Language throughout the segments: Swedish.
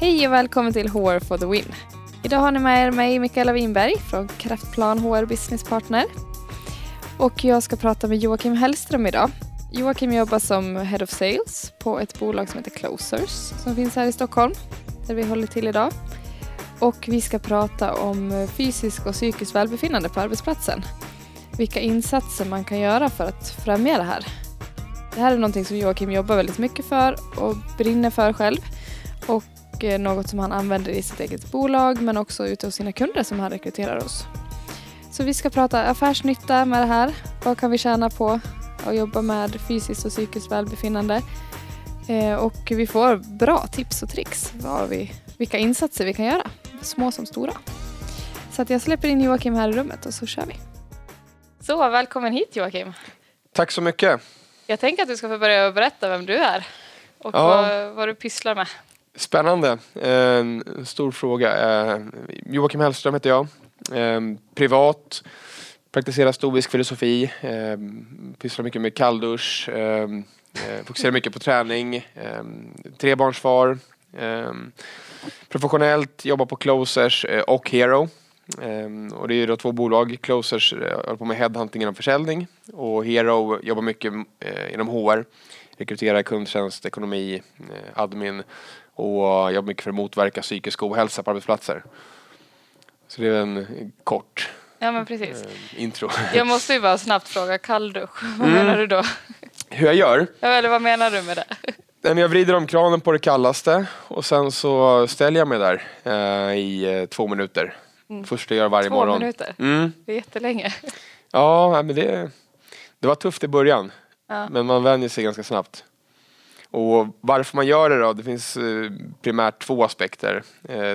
Hej och välkommen till HR for the Win. Idag har ni med er mig Mikaela Winberg från Kraftplan HR Business Partner. Och jag ska prata med Joakim Hällström idag. Joakim jobbar som Head of Sales på ett bolag som heter Closers som finns här i Stockholm där vi håller till idag. Och vi ska prata om fysiskt och psykiskt välbefinnande på arbetsplatsen. Vilka insatser man kan göra för att främja det här. Det här är någonting som Joakim jobbar väldigt mycket för och brinner för själv. Och något som han använder i sitt eget bolag men också ute hos sina kunder som han rekryterar hos. Så vi ska prata affärsnytta med det här. Vad kan vi tjäna på att jobba med fysiskt och psykiskt välbefinnande? Och vi får bra tips och tricks. Vilka insatser vi kan göra. Små som stora. Så att jag släpper in Joakim här i rummet och så kör vi. Så, välkommen hit Joakim. Tack så mycket. Jag tänker att du ska få börja berätta vem du är. Och vad du pysslar med. Spännande. Stor fråga. Joakim Hällström heter jag. Privat. Praktiserar stoisk filosofi. Pysslar mycket med kalldusch. Fokuserar mycket på träning. Trebarnsfar. Professionellt jobbar på Closers och Hero. Och det är ju då två bolag. Closers håller på med headhunting inom försäljning och Hero jobbar mycket inom HR, rekryterar kundtjänst, ekonomi, admin och jobbar mycket för att motverka psykisk ohälsa på arbetsplatser. Så det är en kort intro. Jag måste ju bara snabbt fråga, kalldusch, vad menar du då? Hur jag gör? Eller vad menar du med det? Jag vrider om kranen på det kallaste och sen så ställer jag mig där i 2 minuter. Första jag gör varje morgon. 2 minuter? Det är jättelänge. Ja, men det var tufft i början. Ja. Men man vänjer sig ganska snabbt. Och varför man gör det då? Det finns primärt 2 aspekter.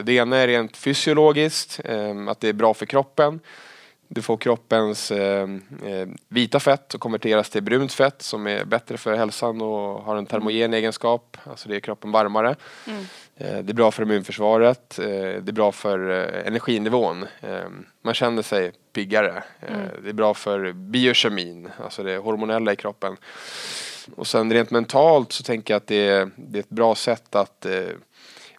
Det ena är rent fysiologiskt. Att det är bra för kroppen. Du får kroppens vita fett och konverteras till brunt fett som är bättre för hälsan och har en termogen egenskap. Alltså det är kroppen varmare. Det är bra för immunförsvaret. Det är bra för energinivån. Man känner sig piggare. Det är bra för biokemin. Alltså det hormonella i kroppen. Och sen rent mentalt så tänker jag att det är ett bra sätt att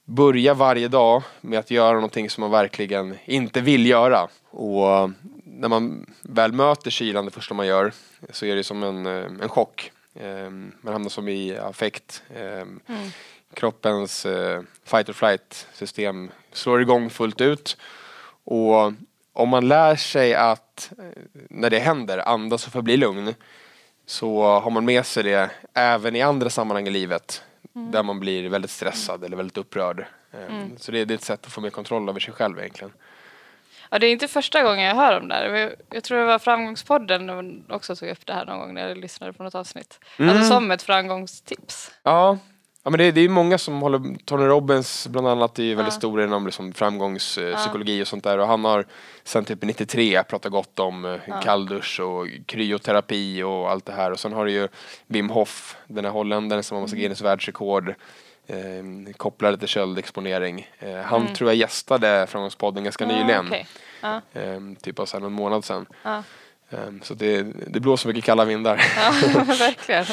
börja varje dag med att göra någonting som man verkligen inte vill göra. Och när man väl möter kylan det första man gör så är det som en chock. Man hamnar som i affekt. Kroppens fight or flight system slår igång fullt ut. Och om man lär sig att när det händer andas och förbli lugn så har man med sig det även i andra sammanhang i livet. Där man blir väldigt stressad eller väldigt upprörd. Så det är ett sätt att få mer kontroll över sig själv egentligen. Ja, det är inte första gången jag hör om det här. Jag tror det var Framgångspodden också tog upp det här någon gång när jag lyssnade på något avsnitt. Alltså som ett framgångstips. Ja men det är många som håller... Tony Robbins bland annat är ju väldigt stor inom liksom framgångspsykologi och sånt där. Och han har sedan typ 93 pratat gott om kalldusch och kryoterapi och allt det här. Och sen har det ju Wim Hof, den här holländaren som har massa Guinness världsrekord. Kopplade till köldexponering. Han tror jag gästade Framgångspodden ganska nyligen. Okay. Typ av en månad sedan. Så det blåser mycket kalla vindar. Ja, verkligen.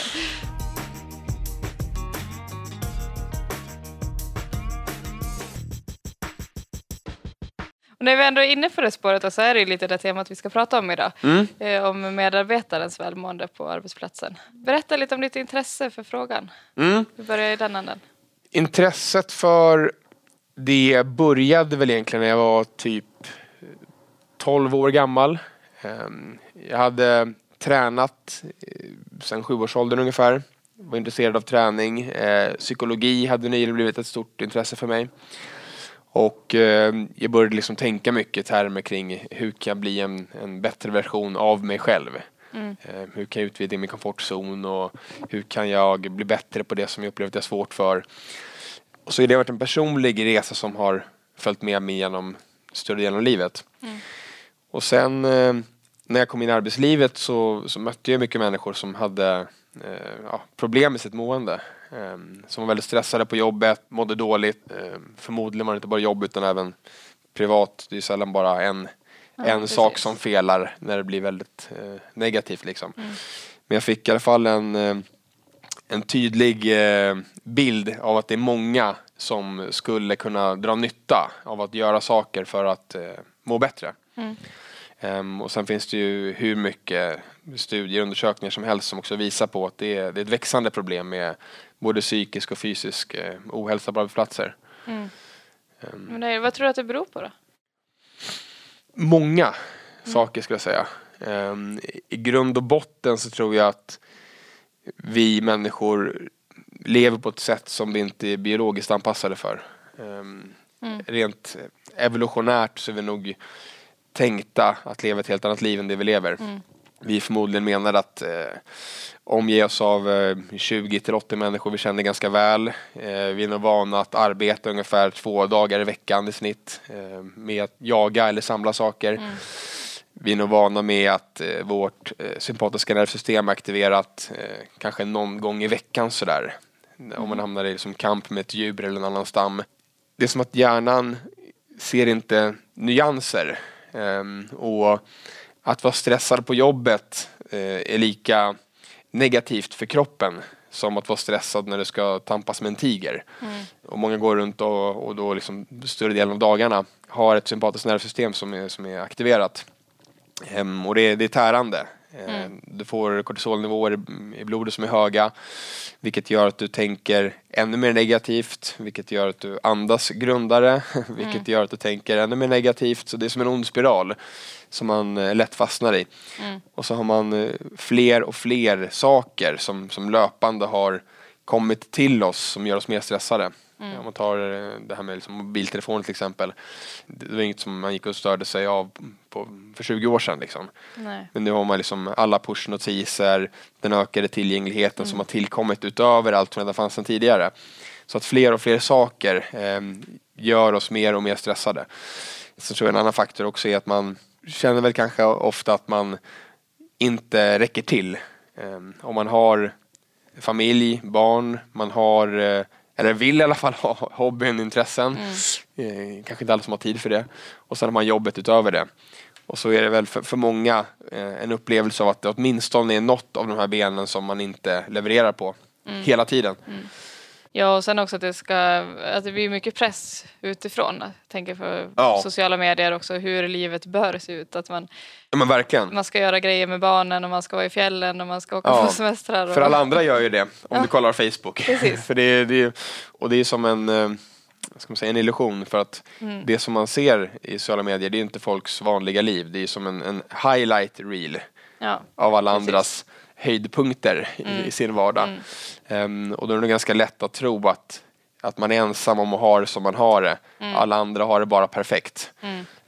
Och när vi ändå är inne på det spåret så är det ju lite det temat vi ska prata om idag. Om medarbetarens välmående på arbetsplatsen. Berätta lite om ditt intresse för frågan. Vi börjar i den änden. Intresset för det började väl egentligen när jag var typ 12 år gammal. Jag hade tränat sedan 7-årsåldern ungefär. Var intresserad av träning. Psykologi hade nyligen blivit ett stort intresse för mig. Och jag började liksom tänka mycket i termer kring hur kan jag bli en bättre version av mig själv. Hur kan jag utvidga min komfortzon och hur kan jag bli bättre på det som jag upplevt är svårt för. Och så har det varit en personlig resa som har följt med mig genom större delen av livet. Och sen när jag kom in i arbetslivet så mötte jag mycket människor som hade problem med sitt mående. Som var väldigt stressade på jobbet, mådde dåligt. Förmodligen var det inte bara jobb utan även privat. Det är sällan bara en sak som felar när det blir väldigt negativt. Liksom. Men jag fick i alla fall en tydlig bild av att det är många som skulle kunna dra nytta av att göra saker för att må bättre. Mm. Och sen finns det ju hur mycket studier och undersökningar som helst som också visar på att det är ett växande problem med både psykisk och fysisk ohälsa på arbetsplatser. Mm. Men det, vad tror du att det beror på då? Många saker skulle jag säga. I grund och botten så tror jag att vi människor lever på ett sätt som vi inte är biologiskt anpassade för. Rent evolutionärt så är vi nog tänkta att leva ett helt annat liv än det vi lever. Mm. Vi förmodligen menar att omge oss av 20-80 människor vi känner ganska väl. Vi är nog vana att arbeta ungefär 2 dagar i veckan i snitt med att jaga eller samla saker. Mm. Vi är nog vana med att vårt sympatiska nervsystem är aktiverat kanske någon gång i veckan sådär. Om man hamnar i liksom kamp med ett djur eller en annan stam. Det är som att hjärnan ser inte nyanser. Och att vara stressad på jobbet är lika negativt för kroppen som att vara stressad när du ska tampas med en tiger. Mm. Och många går runt och då liksom större delen av dagarna har ett sympatiskt nervsystem som är aktiverat. Och det är tärande. Du får kortisolnivåer i blodet som är höga, vilket gör att du tänker ännu mer negativt, vilket gör att du andas grundare, vilket gör att du tänker ännu mer negativt. Så det är som en ond spiral som man lätt fastnar i. Och så har man fler och fler saker som löpande har kommit till oss som gör oss mer stressade. Om man tar det här med liksom mobiltelefonen till exempel. Det var inget som man gick och störde sig av för 20 år sedan. Liksom. Nej. Men nu har man liksom alla pushnotiser, den ökade tillgängligheten som har tillkommit utöver allt som redan fanns sedan tidigare. Så att fler och fler saker gör oss mer och mer stressade. Så tror jag en annan faktor också är att man känner väl kanske ofta att man inte räcker till. Om man har familj, barn, man har... eller vill i alla fall ha hobbyn, intressen. Kanske inte alla som har tid för det. Och sen har man jobbet utöver det. Och så är det väl för många en upplevelse av att det åtminstone är något av de här benen som man inte levererar på hela tiden. Mm. Ja, och sen också att det blir mycket press utifrån. Jag tänker på sociala medier också, hur livet bör se ut. Att man ska göra grejer med barnen och man ska vara i fjällen och man ska åka på semestrar. För alla andra gör ju det, om du kollar Facebook. För det är som en illusion. För att det som man ser i sociala medier, det är inte folks vanliga liv. Det är som en highlight reel av alla andras höjdpunkter i sin vardag. Och då är det ganska lätt att tro att man är ensam om att ha det som man har det. Alla andra har det bara perfekt.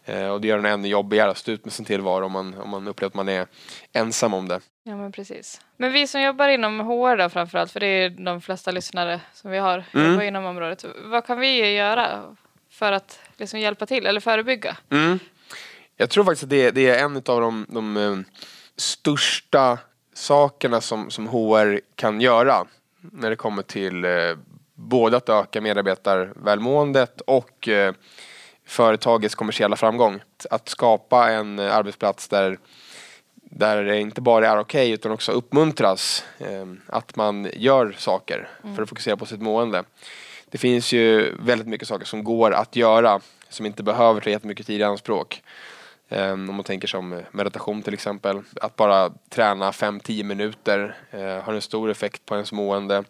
Och det gör det ännu jobbigare att stå ut med sin tillvaro om man upplever att man är ensam om det. Ja, men precis. Men vi som jobbar inom HR då framförallt, för det är de flesta lyssnare som vi har jobbar inom området. Vad kan vi göra för att liksom hjälpa till eller förebygga? Jag tror faktiskt att det är en av de största sakerna som HR kan göra när det kommer till både att öka medarbetarvälmåendet och företagets kommersiella framgång. Att skapa en arbetsplats där det inte bara är okej, utan också uppmuntras att man gör saker för att fokusera på sitt mående. Det finns ju väldigt mycket saker som går att göra som inte behöver ta jättemycket tid i anspråk. Om man tänker som meditation till exempel. Att bara träna 5-10 minuter har en stor effekt på ens mående.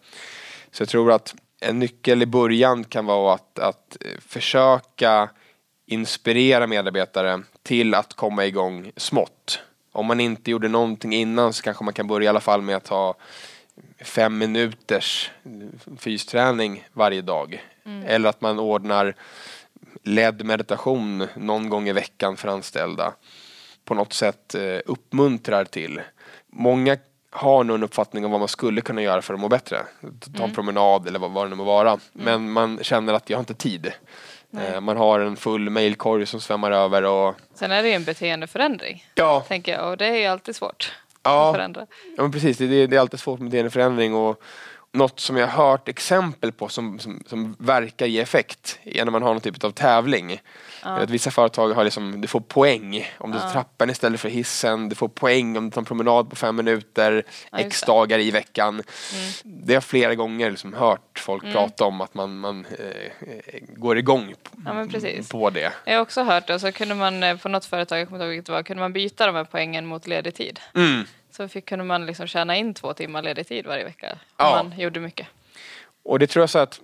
Så jag tror att en nyckel i början kan vara att försöka inspirera medarbetare till att komma igång smått. Om man inte gjorde någonting innan så kanske man kan börja i alla fall med att ha 5 minuters fysträning varje dag. Eller att man ordnar ledd meditation någon gång i veckan för anställda. På något sätt uppmuntrar till. Många har någon uppfattning om vad man skulle kunna göra för att må bättre. Ta en promenad eller vad det nu må vara. Men man känner att jag har inte tid. Man har en full mailkorg som svämmar över. Sen är det ju en beteendeförändring. Ja. Tänker jag. Och det är ju alltid svårt att förändra. Ja, men precis. Det är alltid svårt med beteendeförändring. Och något som jag har hört exempel på som verkar ge effekt är när man har någon typ av tävling. Att vissa företag har liksom, du får poäng om du tar trappan istället för hissen, du får poäng om du tar en promenad på 5 minuter x dagar i veckan. Det har flera gånger liksom hört folk prata om att man går igång på det. Jag har också hört det, så kunde man på något företag, jag kommer inte ihåg vilket det var, kunde man byta de här poängen mot ledig tid. Så kunde man liksom tjäna in 2 timmar ledig tid varje vecka. Man gjorde mycket. Och det tror jag så att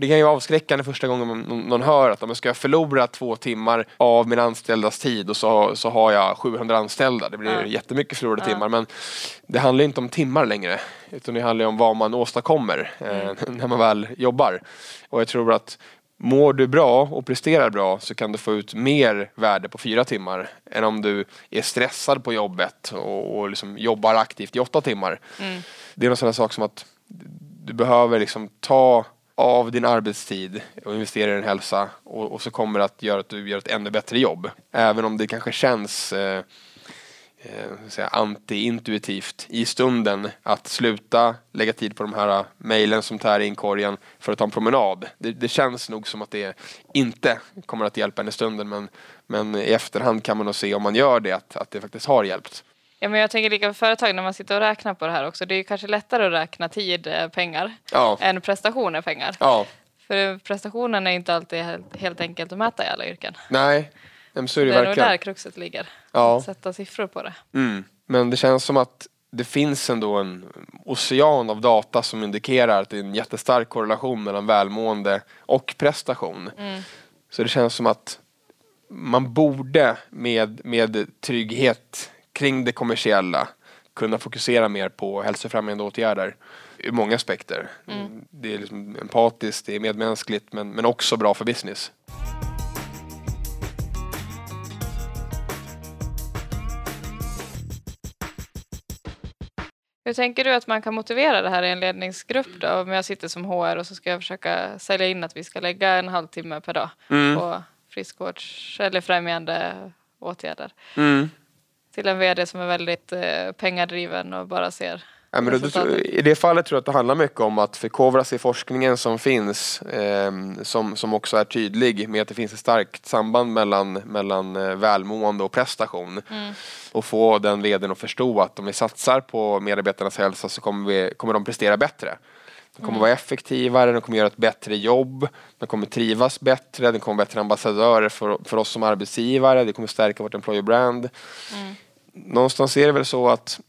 det kan ju vara avskräckande första gången någon hör att om jag ska förlora 2 timmar av min anställdas tid och så har jag 700 anställda. Det blir jättemycket förlorade timmar. Men det handlar ju inte om timmar längre, utan det handlar ju om vad man åstadkommer när man väl jobbar. Och jag tror att mår du bra och presterar bra så kan du få ut mer värde på 4 timmar än om du är stressad på jobbet och liksom jobbar aktivt i 8 timmar. Det är en sån sak som att du behöver liksom ta av din arbetstid och investera i din hälsa och så kommer det att göra att du gör ett ännu bättre jobb. Även om det kanske känns anti-intuitivt i stunden att sluta lägga tid på de här mejlen som tär in korgen för att ta en promenad. Det känns nog som att det inte kommer att hjälpa en i stunden, men i efterhand kan man nog se om man gör det att det faktiskt har hjälpt. Ja, men jag tänker lika på företag när man sitter och räknar på det här också. Det är ju kanske lättare att räkna tid pengar än prestationer pengar. Ja. För prestationen är inte alltid helt enkelt att mäta i alla yrken. Nej. Så det är nog där kruxet ligger. Att sätta siffror på det. Men det känns som att det finns ändå en ocean av data som indikerar att det är en jättestark korrelation mellan välmående och prestation. Så det känns som att man borde med trygghet kring det kommersiella kunna fokusera mer på hälsofrämjande åtgärder ur många aspekter. Det är liksom empatiskt, det är medmänskligt men också bra för business. Hur tänker du att man kan motivera det här i en ledningsgrupp då? Om jag sitter som HR och så ska jag försöka sälja in att vi ska lägga 1,5 timme per dag på friskvårds- eller främjande åtgärder. Till en vd som är väldigt pengadriven och bara ser. Ja, men i det fallet tror jag att det handlar mycket om att förkovra sig i forskningen som finns som också är tydlig med att det finns ett starkt samband mellan välmående och prestation. Och få den vdn att förstå att om vi satsar på medarbetarnas hälsa så kommer de prestera bättre. De kommer vara effektivare, de kommer göra ett bättre jobb, de kommer trivas bättre, de kommer vara bättre ambassadörer för oss som arbetsgivare, det kommer stärka vårt employer brand. Någonstans är det väl så att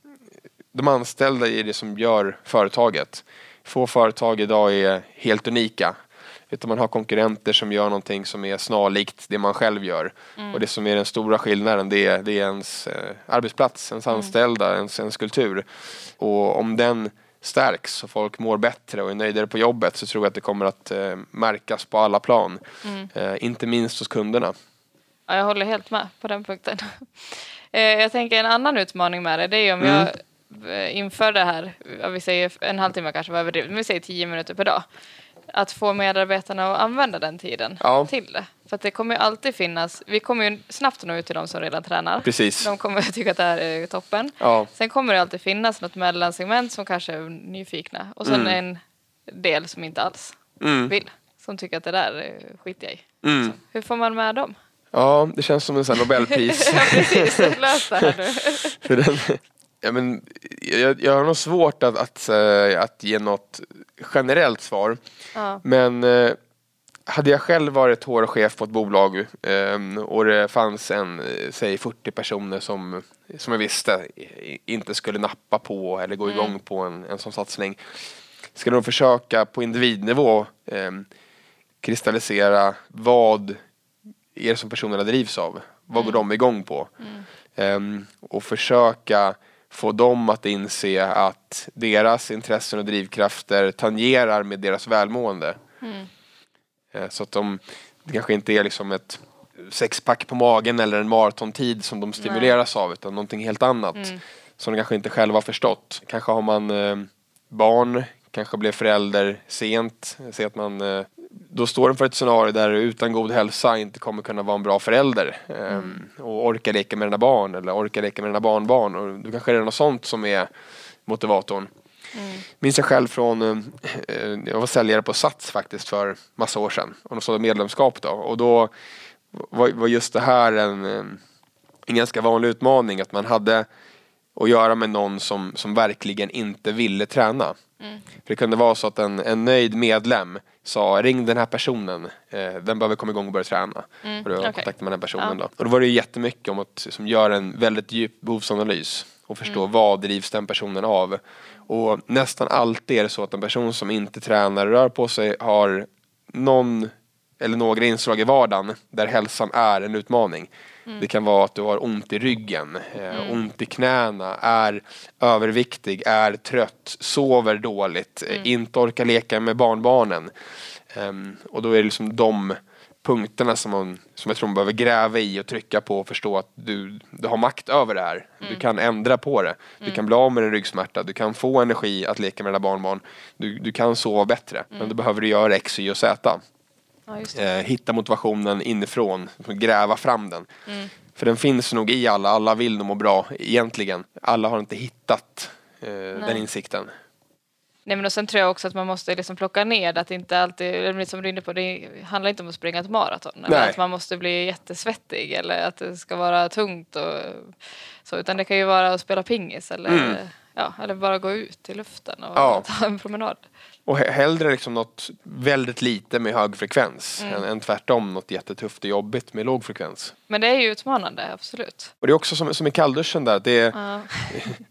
de anställda är det som gör företaget. Få företag idag är helt unika. Utan man har konkurrenter som gör någonting som är snarlikt det man själv gör. Och det som är den stora skillnaden det är ens arbetsplats, ens anställda, ens kultur. Och om den stärks och folk mår bättre och är nöjdare på jobbet så tror jag att det kommer att märkas på alla plan. Inte minst hos kunderna. Ja, jag håller helt med på den punkten. Jag tänker en annan utmaning med det är om jag inför det här, vi säger 1,5 timme kanske var överdrivet, men vi säger 10 minuter per dag, att få medarbetarna att använda den tiden till det. För att det kommer ju alltid finnas, vi kommer ju snabbt nå ut till de som redan tränar. Precis. De kommer tycka att det här är toppen. Sen kommer det alltid finnas något mellansegment som kanske är nyfikna och sen en del som inte alls vill, som tycker att det där skiter jag i. Så, hur får man med dem? Ja, det känns som en sån Nobelpris. Ja, precis, det löser här nu. För den... Ja, men jag har nog svårt att ge något generellt svar. Men hade jag själv varit HR-chef på ett bolag och det fanns säg 40 personer som jag visste inte skulle nappa på eller gå igång på en sån satsning, skulle de försöka på individnivå kristallisera vad är det som personerna drivs av? Vad går de igång på? Och försöka få dem att inse att deras intressen och drivkrafter tangerar med deras välmående. Så att det kanske inte är liksom ett sexpack på magen eller en maratontid som de stimuleras av, utan någonting helt annat som de kanske inte själva har förstått. Kanske har man barn, kanske blev förälder sent, så att man då står inför ett scenario där utan god hälsa inte kommer kunna vara en bra förälder och orka leka med dina barn eller orka leka med dina barnbarn, och då kanske det är något sånt som är motivatorn. Minns jag själv från, jag var säljare på Sats faktiskt för massa år sedan. Och de sålde medlemskap då. Och då var just det här en ganska vanlig utmaning. Att man hade att göra med någon som verkligen inte ville träna. Mm. För det kunde vara så att en nöjd medlem sa, ring den här personen, den behöver komma igång och börja träna. Och då kontaktade man den personen då. Och då var det ju jättemycket om att som gör en väldigt djup behovsanalys och förstå vad drivs den personen av. Och nästan alltid är det så att en person som inte tränar och rör på sig har någon eller några inslag i vardagen där hälsan är en utmaning. Mm. Det kan vara att du har ont i ryggen, ont i knäna, är överviktig, är trött, sover dåligt, inte orkar leka med barnbarnen. Och då är det liksom de punkterna som jag tror man behöver gräva i och trycka på och förstå att du har makt över det här. Du kan ändra på det. Du kan bli av med en ryggsmärta. Du kan få energi att leka med dina barnbarn. Du kan sova bättre. Men då behöver du göra X, Y och Z. Hitta motivationen inifrån, gräva fram den. För den finns nog i alla vill de må bra egentligen, alla har inte hittat den insikten. Nej, men och sen tror jag också att man måste liksom plocka ner att inte alltid, liksom du är inne på, det handlar inte om att springa ett maraton eller att man måste bli jättesvettig eller att det ska vara tungt och så, utan det kan ju vara att spela pingis eller, eller bara gå ut i luften och ta en promenad. Och hellre liksom något väldigt lite med hög frekvens än tvärtom något jättetufft och jobbigt med låg frekvens. Men det är ju utmanande, absolut. Och det är också som i kallduschen där. Det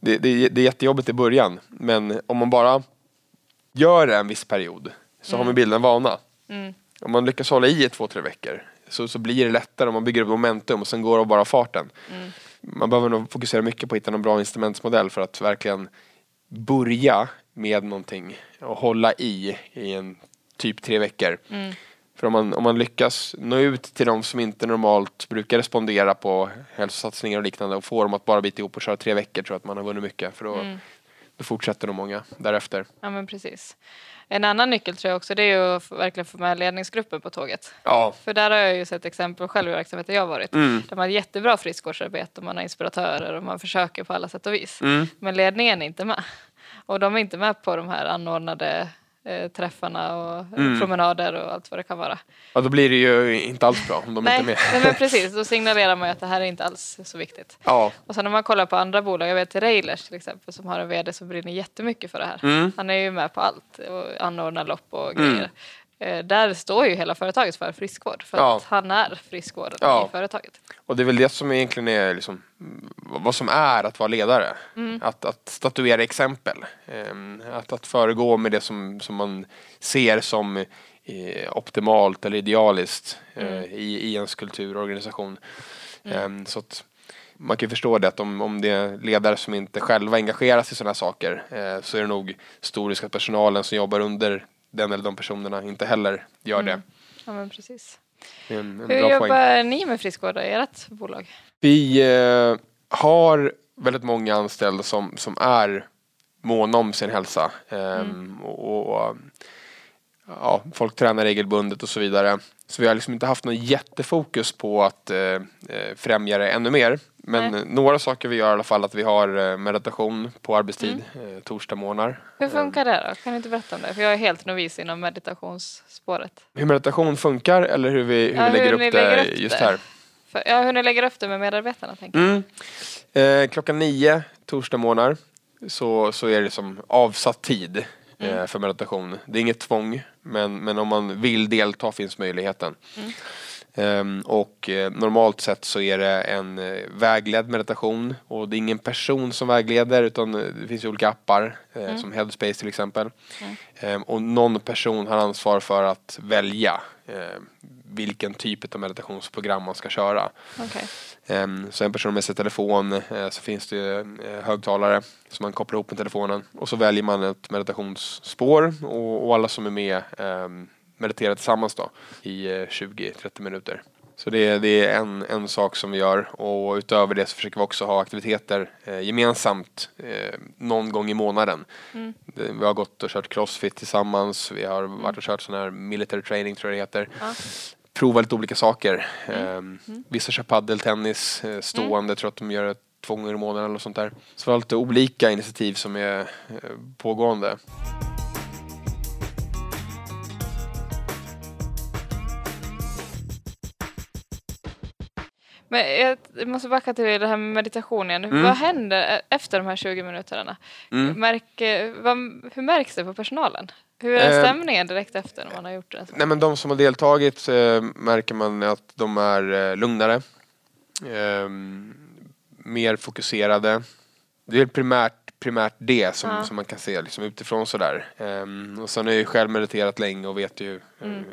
är jättejobbigt i början. Men om man bara gör det en viss period så har man bilden vana. Om man lyckas hålla i 2-3 veckor så blir det lättare om man bygger upp momentum och sen går det bara farten. Man behöver nog fokusera mycket på att hitta någon bra instrumentsmodell för att verkligen börja med någonting och hålla i en typ 3 veckor. För om man lyckas nå ut till de som inte normalt brukar respondera på hälsosatsningar och liknande och får dem att bara bita ihop och köra 3 veckor, tror jag att man har vunnit mycket, för då fortsätter de många därefter. Ja, men precis. En annan nyckel tror jag också, det är ju att verkligen få med ledningsgruppen på tåget. Ja. För där har jag ju sett exempel själv i verksamheten jag har varit. Där man har jättebra friskvårdsarbete och man har inspiratörer och man försöker på alla sätt och vis. Men ledningen är inte med. Och de är inte med på de här anordnade träffarna och promenader och allt vad det kan vara. Ja, då blir det ju inte alls bra om de inte är med. Nej, men precis. Då signalerar man ju att det här är inte alls så viktigt. Ja. Och sen när man kollar på andra bolag, jag vet till Railers till exempel, som har en vd som brinner jättemycket för det här. Han är ju med på allt och anordnar lopp och grejer. Där står ju hela företaget för friskvård. För att han är friskvården i företaget. Och det är väl det som egentligen är liksom, vad som är att vara ledare. Att statuera exempel. Att föregå med det som man ser som optimalt eller idealiskt i ens kulturorganisation. Så att man kan förstå det att om det är ledare som inte själva engageras i sådana saker så är det nog stor risk att personalen som jobbar under den eller de personerna inte heller gör det. Ja, men precis. En hur jobbar ni med friskvård i ert bolag? Vi har väldigt många anställda som är måna om sin hälsa. Och folk tränar regelbundet och så vidare. Så vi har liksom inte haft någon jättefokus på att främja det ännu mer. Men några saker vi gör i alla fall, att vi har meditation på arbetstid torsdag månader. Hur funkar det då? Kan du inte berätta om det? För jag är helt novis inom meditationsspåret. Hur meditation funkar eller hur vi lägger upp det här? Hur ni lägger upp det med medarbetarna tänker jag. Klockan 9 torsdag månader så är det som avsatt tid för meditation. Det är inget tvång, men om man vill delta finns möjligheten. Och normalt sett så är det en vägledd meditation och det är ingen person som vägleder utan det finns ju olika appar som Headspace till exempel. Och någon person har ansvar för att välja vilken typ av meditationsprogram man ska köra. Så en person med sin telefon så finns det ju högtalare som man kopplar ihop med telefonen och så väljer man ett meditationsspår och alla som är med meditera tillsammans då i 20-30 minuter. Så det är en sak som vi gör, och utöver det så försöker vi också ha aktiviteter gemensamt någon gång i månaden. Vi har gått och kört crossfit tillsammans, vi har varit och kört sån här military training tror jag det heter. Prova lite olika saker. Vissa kör paddeltennis stående, tror att de gör ett 2 gånger i månaden eller sånt där. Så det var lite olika initiativ som är pågående. Men jag måste backa till det här med meditationen. Vad händer efter de här 20 minuterna? Hur märks det på personalen? Hur är stämningen direkt efter när man har gjort det? Nej, men de som har deltagit märker man att de är lugnare. Mer fokuserade. Det är primärt det som man kan se liksom, utifrån sådär. Och sen har jag ju själv mediterat länge och vet ju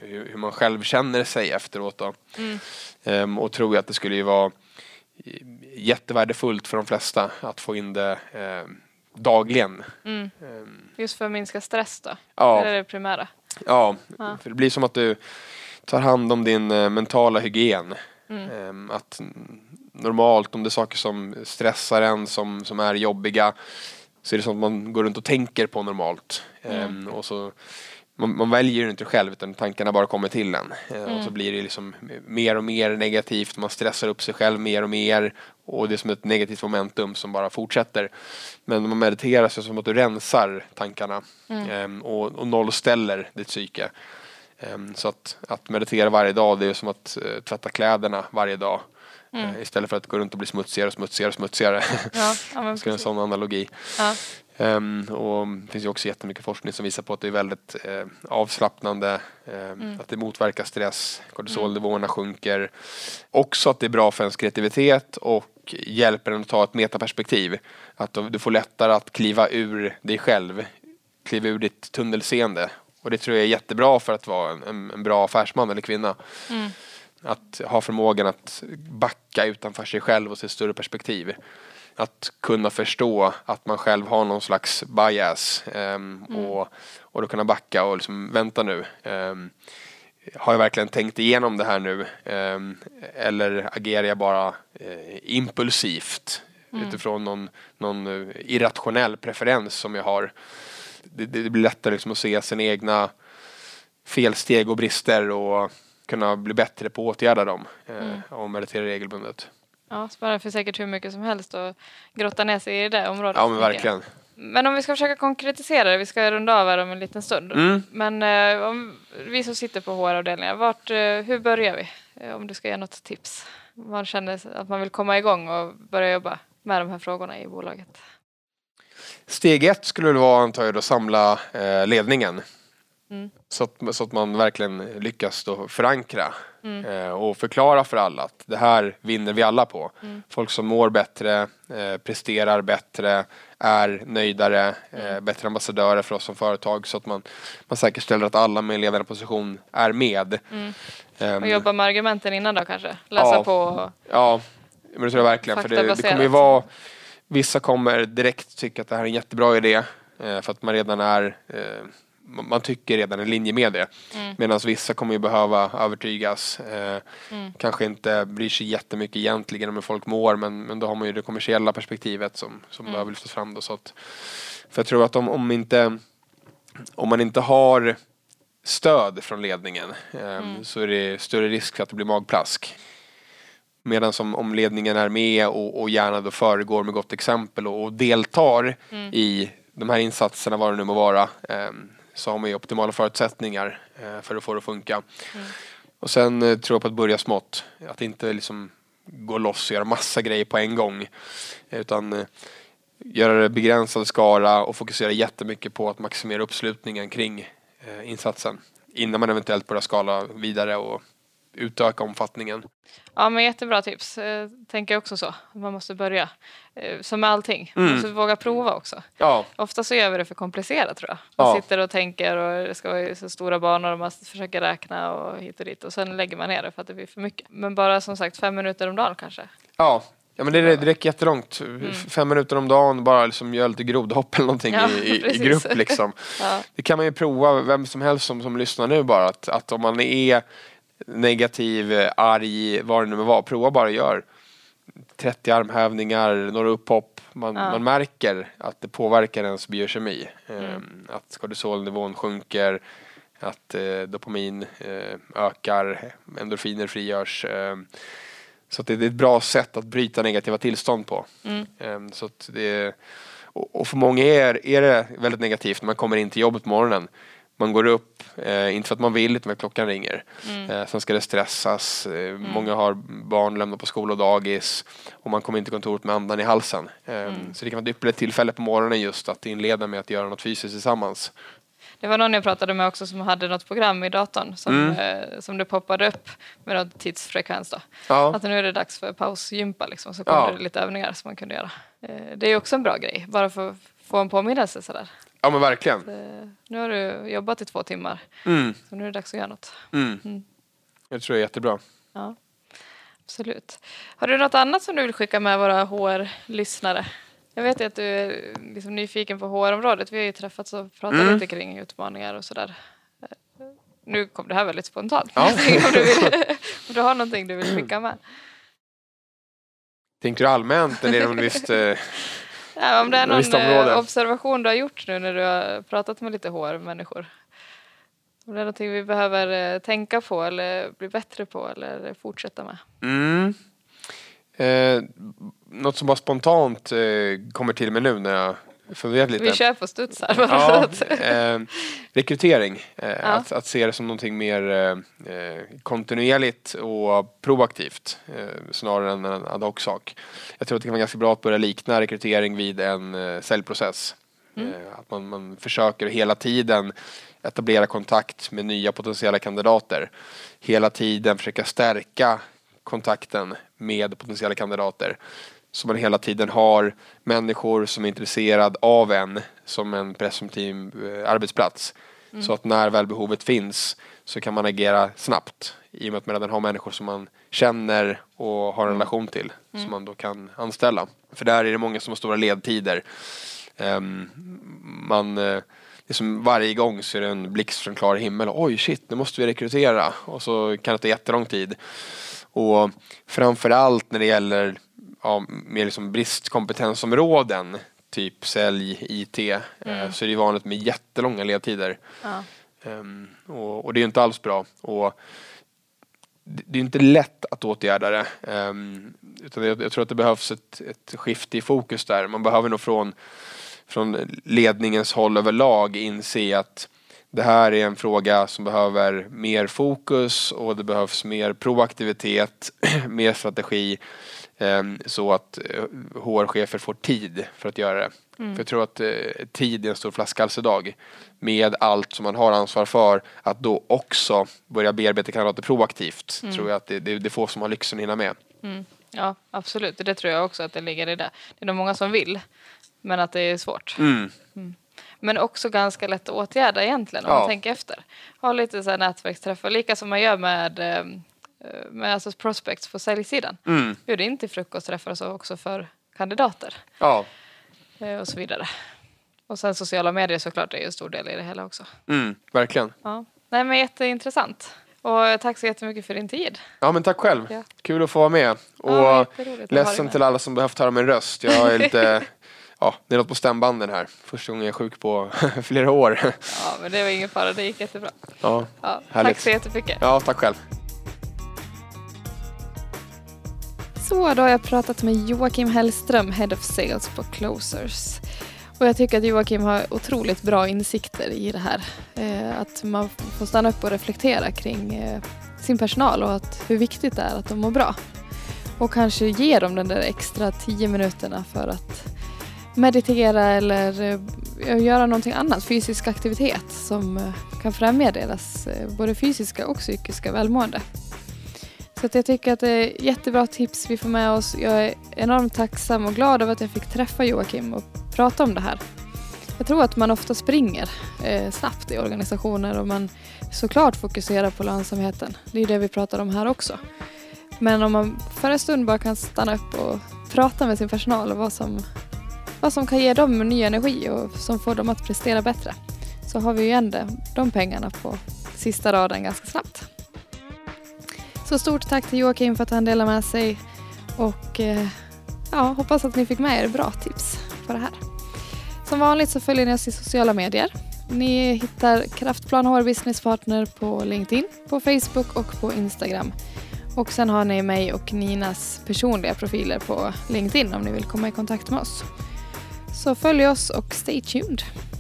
hur man själv känner sig efteråt då. Och tror jag att det skulle ju vara jättevärdefullt för de flesta att få in det dagligen. Just för att minska stress då? Ja. Det är det primära. Ja. För det blir som att du tar hand om din mentala hygien. Att normalt om det är saker som stressar en, som är jobbiga, så är det sånt man går runt och tänker på normalt. Och så man väljer ju inte själv, utan tankarna bara kommer till en. Och så blir det liksom mer och mer negativt. Man stressar upp sig själv mer och mer. Och det är som ett negativt momentum som bara fortsätter. Men när man mediterar så är det som att du rensar tankarna. Och nollställer ditt psyke. Så att meditera varje dag, det är som att tvätta kläderna varje dag. Istället för att gå runt och bli smutsigare. Ja, ska en sån analogi. Ja. Och det finns ju också jättemycket forskning som visar på att det är väldigt avslappnande, att det motverkar stress, kortisolnivåerna sjunker. Också att det är bra för ens kreativitet och hjälper en att ta ett metaperspektiv. Att du får lättare att kliva ur dig själv, kliva ur ditt tunnelseende. Och det tror jag är jättebra för att vara en bra affärsman eller kvinna. Att ha förmågan att backa utanför sig själv och se större perspektiv. Att kunna förstå att man själv har någon slags bias. Och då kunna backa och liksom, vänta nu. Har jag verkligen tänkt igenom det här nu? Eller agerar jag bara impulsivt? Utifrån någon irrationell preferens som jag har. Det blir lättare liksom att se sina egna felsteg och brister och kunna bli bättre på att åtgärda dem och meditera regelbundet. Ja, sparar för säkert hur mycket som helst och grotta ner sig i det området. Ja, men verkligen. Men om vi ska försöka konkretisera det, vi ska runda av här om en liten stund. Men om vi som sitter på HR-avdelningar, hur börjar vi? Om du ska ge något tips. Man känner att man vill komma igång och börja jobba med de här frågorna i bolaget. Steg 1 skulle det vara antagligen att samla ledningen. Så att man verkligen lyckas då förankra och förklara för alla att det här vinner vi alla på. Folk som mår bättre, presterar bättre, är nöjdare, bättre ambassadörer för oss som företag, så att man säkerställer att alla med ledande position är med. Och jobba med argumenten innan då kanske? Läsa på och... Ja, men det tror jag verkligen. För det kommer ju vara... Vissa kommer direkt tycka att det här är en jättebra idé för att man redan är... Man tycker redan i linje med det. Medan vissa kommer ju behöva övertygas. Kanske inte bryr sig jättemycket egentligen om hur folk mår. Men då har man ju det kommersiella perspektivet som behöver lyftas fram. Då, så att, för jag tror att om man inte har stöd från ledningen så är det större risk för att det blir magplask. Medan om ledningen är med och gärna då föregår med gott exempel och deltar i de här insatserna, vad det nu må vara, så har man ju optimala förutsättningar för att få det att funka. Och sen tror jag på att börja smått. Att inte liksom gå loss och göra massa grejer på en gång. Utan göra det begränsad skala och fokusera jättemycket på att maximera uppslutningen kring insatsen. Innan man eventuellt börjar skala vidare och utöka omfattningen. Ja, men jättebra tips. Tänker jag också så. Man måste börja. Som med allting. Man måste våga prova också. Ja. Ofta så gör vi det för komplicerat, tror jag. Man sitter och tänker och det ska vara så stora banor och man försöker räkna och hit och dit. Och sen lägger man ner det för att det blir för mycket. Men bara som sagt 5 minuter om dagen kanske. Ja, men det räcker jättelångt. 5 minuter om dagen, bara liksom gör lite grodhopp eller någonting i grupp liksom. Det kan man ju prova, vem som helst som lyssnar nu bara. Att om man är... negativ, arg, vad det nu var, prova bara gör 30 armhävningar, några upphopp, man märker att det påverkar ens biokemi, att kortisolnivån sjunker, att dopamin ökar, endorfiner frigörs, Så att det är ett bra sätt att bryta negativa tillstånd på. Så att det, och för många är det väldigt negativt när man kommer in till jobbet på morgonen. Man går upp, inte för att man vill, utan att klockan ringer. Sen ska det stressas. Många har barn lämnat på skola och dagis. Och man kommer in till kontoret med andan i halsen. Så det kan vara ett ypperligt tillfälle på morgonen just att inleda med att göra något fysiskt tillsammans. Det var någon jag pratade med också som hade något program i datorn som det poppade upp med någon tidsfrekvens då. Ja. Att nu är det dags för pausgympa liksom, så kommer det lite övningar som man kunde göra. Det är också en bra grej, bara för att få en påminnelse sådär. Ja, men verkligen. Att, nu har du jobbat i 2 timmar, så nu är det dags att göra något. Jag tror det är jättebra. Ja, absolut. Har du något annat som du vill skicka med våra HR-lyssnare? Jag vet att du är liksom nyfiken på HR-området. Vi har ju träffats och pratat lite kring utmaningar och sådär. Nu kom det här väldigt spontant. Ja. Om du har någonting du vill skicka med. Tänker du allmänt eller är det visst? Ja, om det är någon observation du har gjort nu när du har pratat med lite HR-människor. Om det är någonting vi behöver tänka på eller bli bättre på eller fortsätta med. Något som bara spontant kommer till mig nu när jag funderar lite. Vi kör på studs här. Rekrytering. Att se det som någonting mer kontinuerligt och proaktivt snarare än en ad hoc-sak. Jag tror att det kan vara ganska bra att börja likna rekrytering vid en säljprocess. Att man försöker hela tiden etablera kontakt med nya potentiella kandidater. Hela tiden försöka stärka kontakten med potentiella kandidater. Så man hela tiden har människor som är intresserad av en som en presumtiv arbetsplats. Så att när väl behovet finns så kan man agera snabbt. I och med att man redan har människor som man känner och har en relation till. Som man då kan anställa. För där är det många som har stora ledtider. Liksom varje gång så är det en blixt från klar himmel. Oj shit, nu måste vi rekrytera. Och så kan det ta jättelång tid. Och framförallt när det gäller mer liksom bristkompetensområden, typ sälj, IT, så är det vanligt med jättelånga ledtider. Och det är ju inte alls bra. Och det är inte lätt att åtgärda det. Utan jag tror att det behövs ett skift i fokus där. Man behöver nog från ledningens håll överlag inse att det här är en fråga som behöver mer fokus och det behövs mer proaktivitet, mer strategi så att HR-chefer får tid för att göra det. För jag tror att tid är en stor flaskhals idag med allt som man har ansvar för, att då också börja bearbeta kandidater proaktivt. Tror jag att det är få som har lyxen att hinna med. Ja, absolut. Det tror jag också att det ligger i det. Det är nog många som vill, men att det är svårt. Men också ganska lätt att åtgärda egentligen om man tänker efter. Ha lite så här nätverksträffar, lika som man gör med alltså prospects på säljsidan. Bjuder in till frukostträffar och så också för kandidater. Ja. Och så vidare. Och sen sociala medier såklart är ju en stor del i det hela också. Verkligen. Ja. Nej, men jätteintressant. Och tack så jättemycket för din tid. Ja, men tack själv. Ja. Kul att få vara med. Och ledsen till alla som behövt höra min röst. Jag är lite... Ja, det är något på stämbanden här. Första gången jag är sjuk på flera år. Ja, men det var ingen fara. Det gick jättebra. Ja, tack så jättemycket. Ja, tack själv. Så, då har jag pratat med Joakim Hällström, Head of Sales på Closers. Och jag tycker att Joakim har otroligt bra insikter i det här. Att man får stanna upp och reflektera kring sin personal och hur viktigt det är att de mår bra. Och kanske ge dem den där extra 10 minuterna för att meditera eller göra någonting annat, fysisk aktivitet som kan främja deras både fysiska och psykiska välmående. Så att jag tycker att det är jättebra tips vi får med oss. Jag är enormt tacksam och glad över att jag fick träffa Joakim och prata om det här. Jag tror att man ofta springer snabbt i organisationer och man såklart fokuserar på lönsamheten. Det är det vi pratar om här också. Men om man för en stund bara kan stanna upp och prata med sin personal och vad som kan ge dem ny energi och som får dem att prestera bättre, så har vi ju ändå de pengarna på sista raden ganska snabbt. Så stort tack till Joakim för att han delar med sig och hoppas att ni fick med er bra tips på det här. Som vanligt så följer ni oss i sociala medier. Ni hittar Kraftplan HR Business Partner på LinkedIn, på Facebook och på Instagram. Och sen har ni mig och Ninas personliga profiler på LinkedIn om ni vill komma i kontakt med oss. Så följ oss och stay tuned!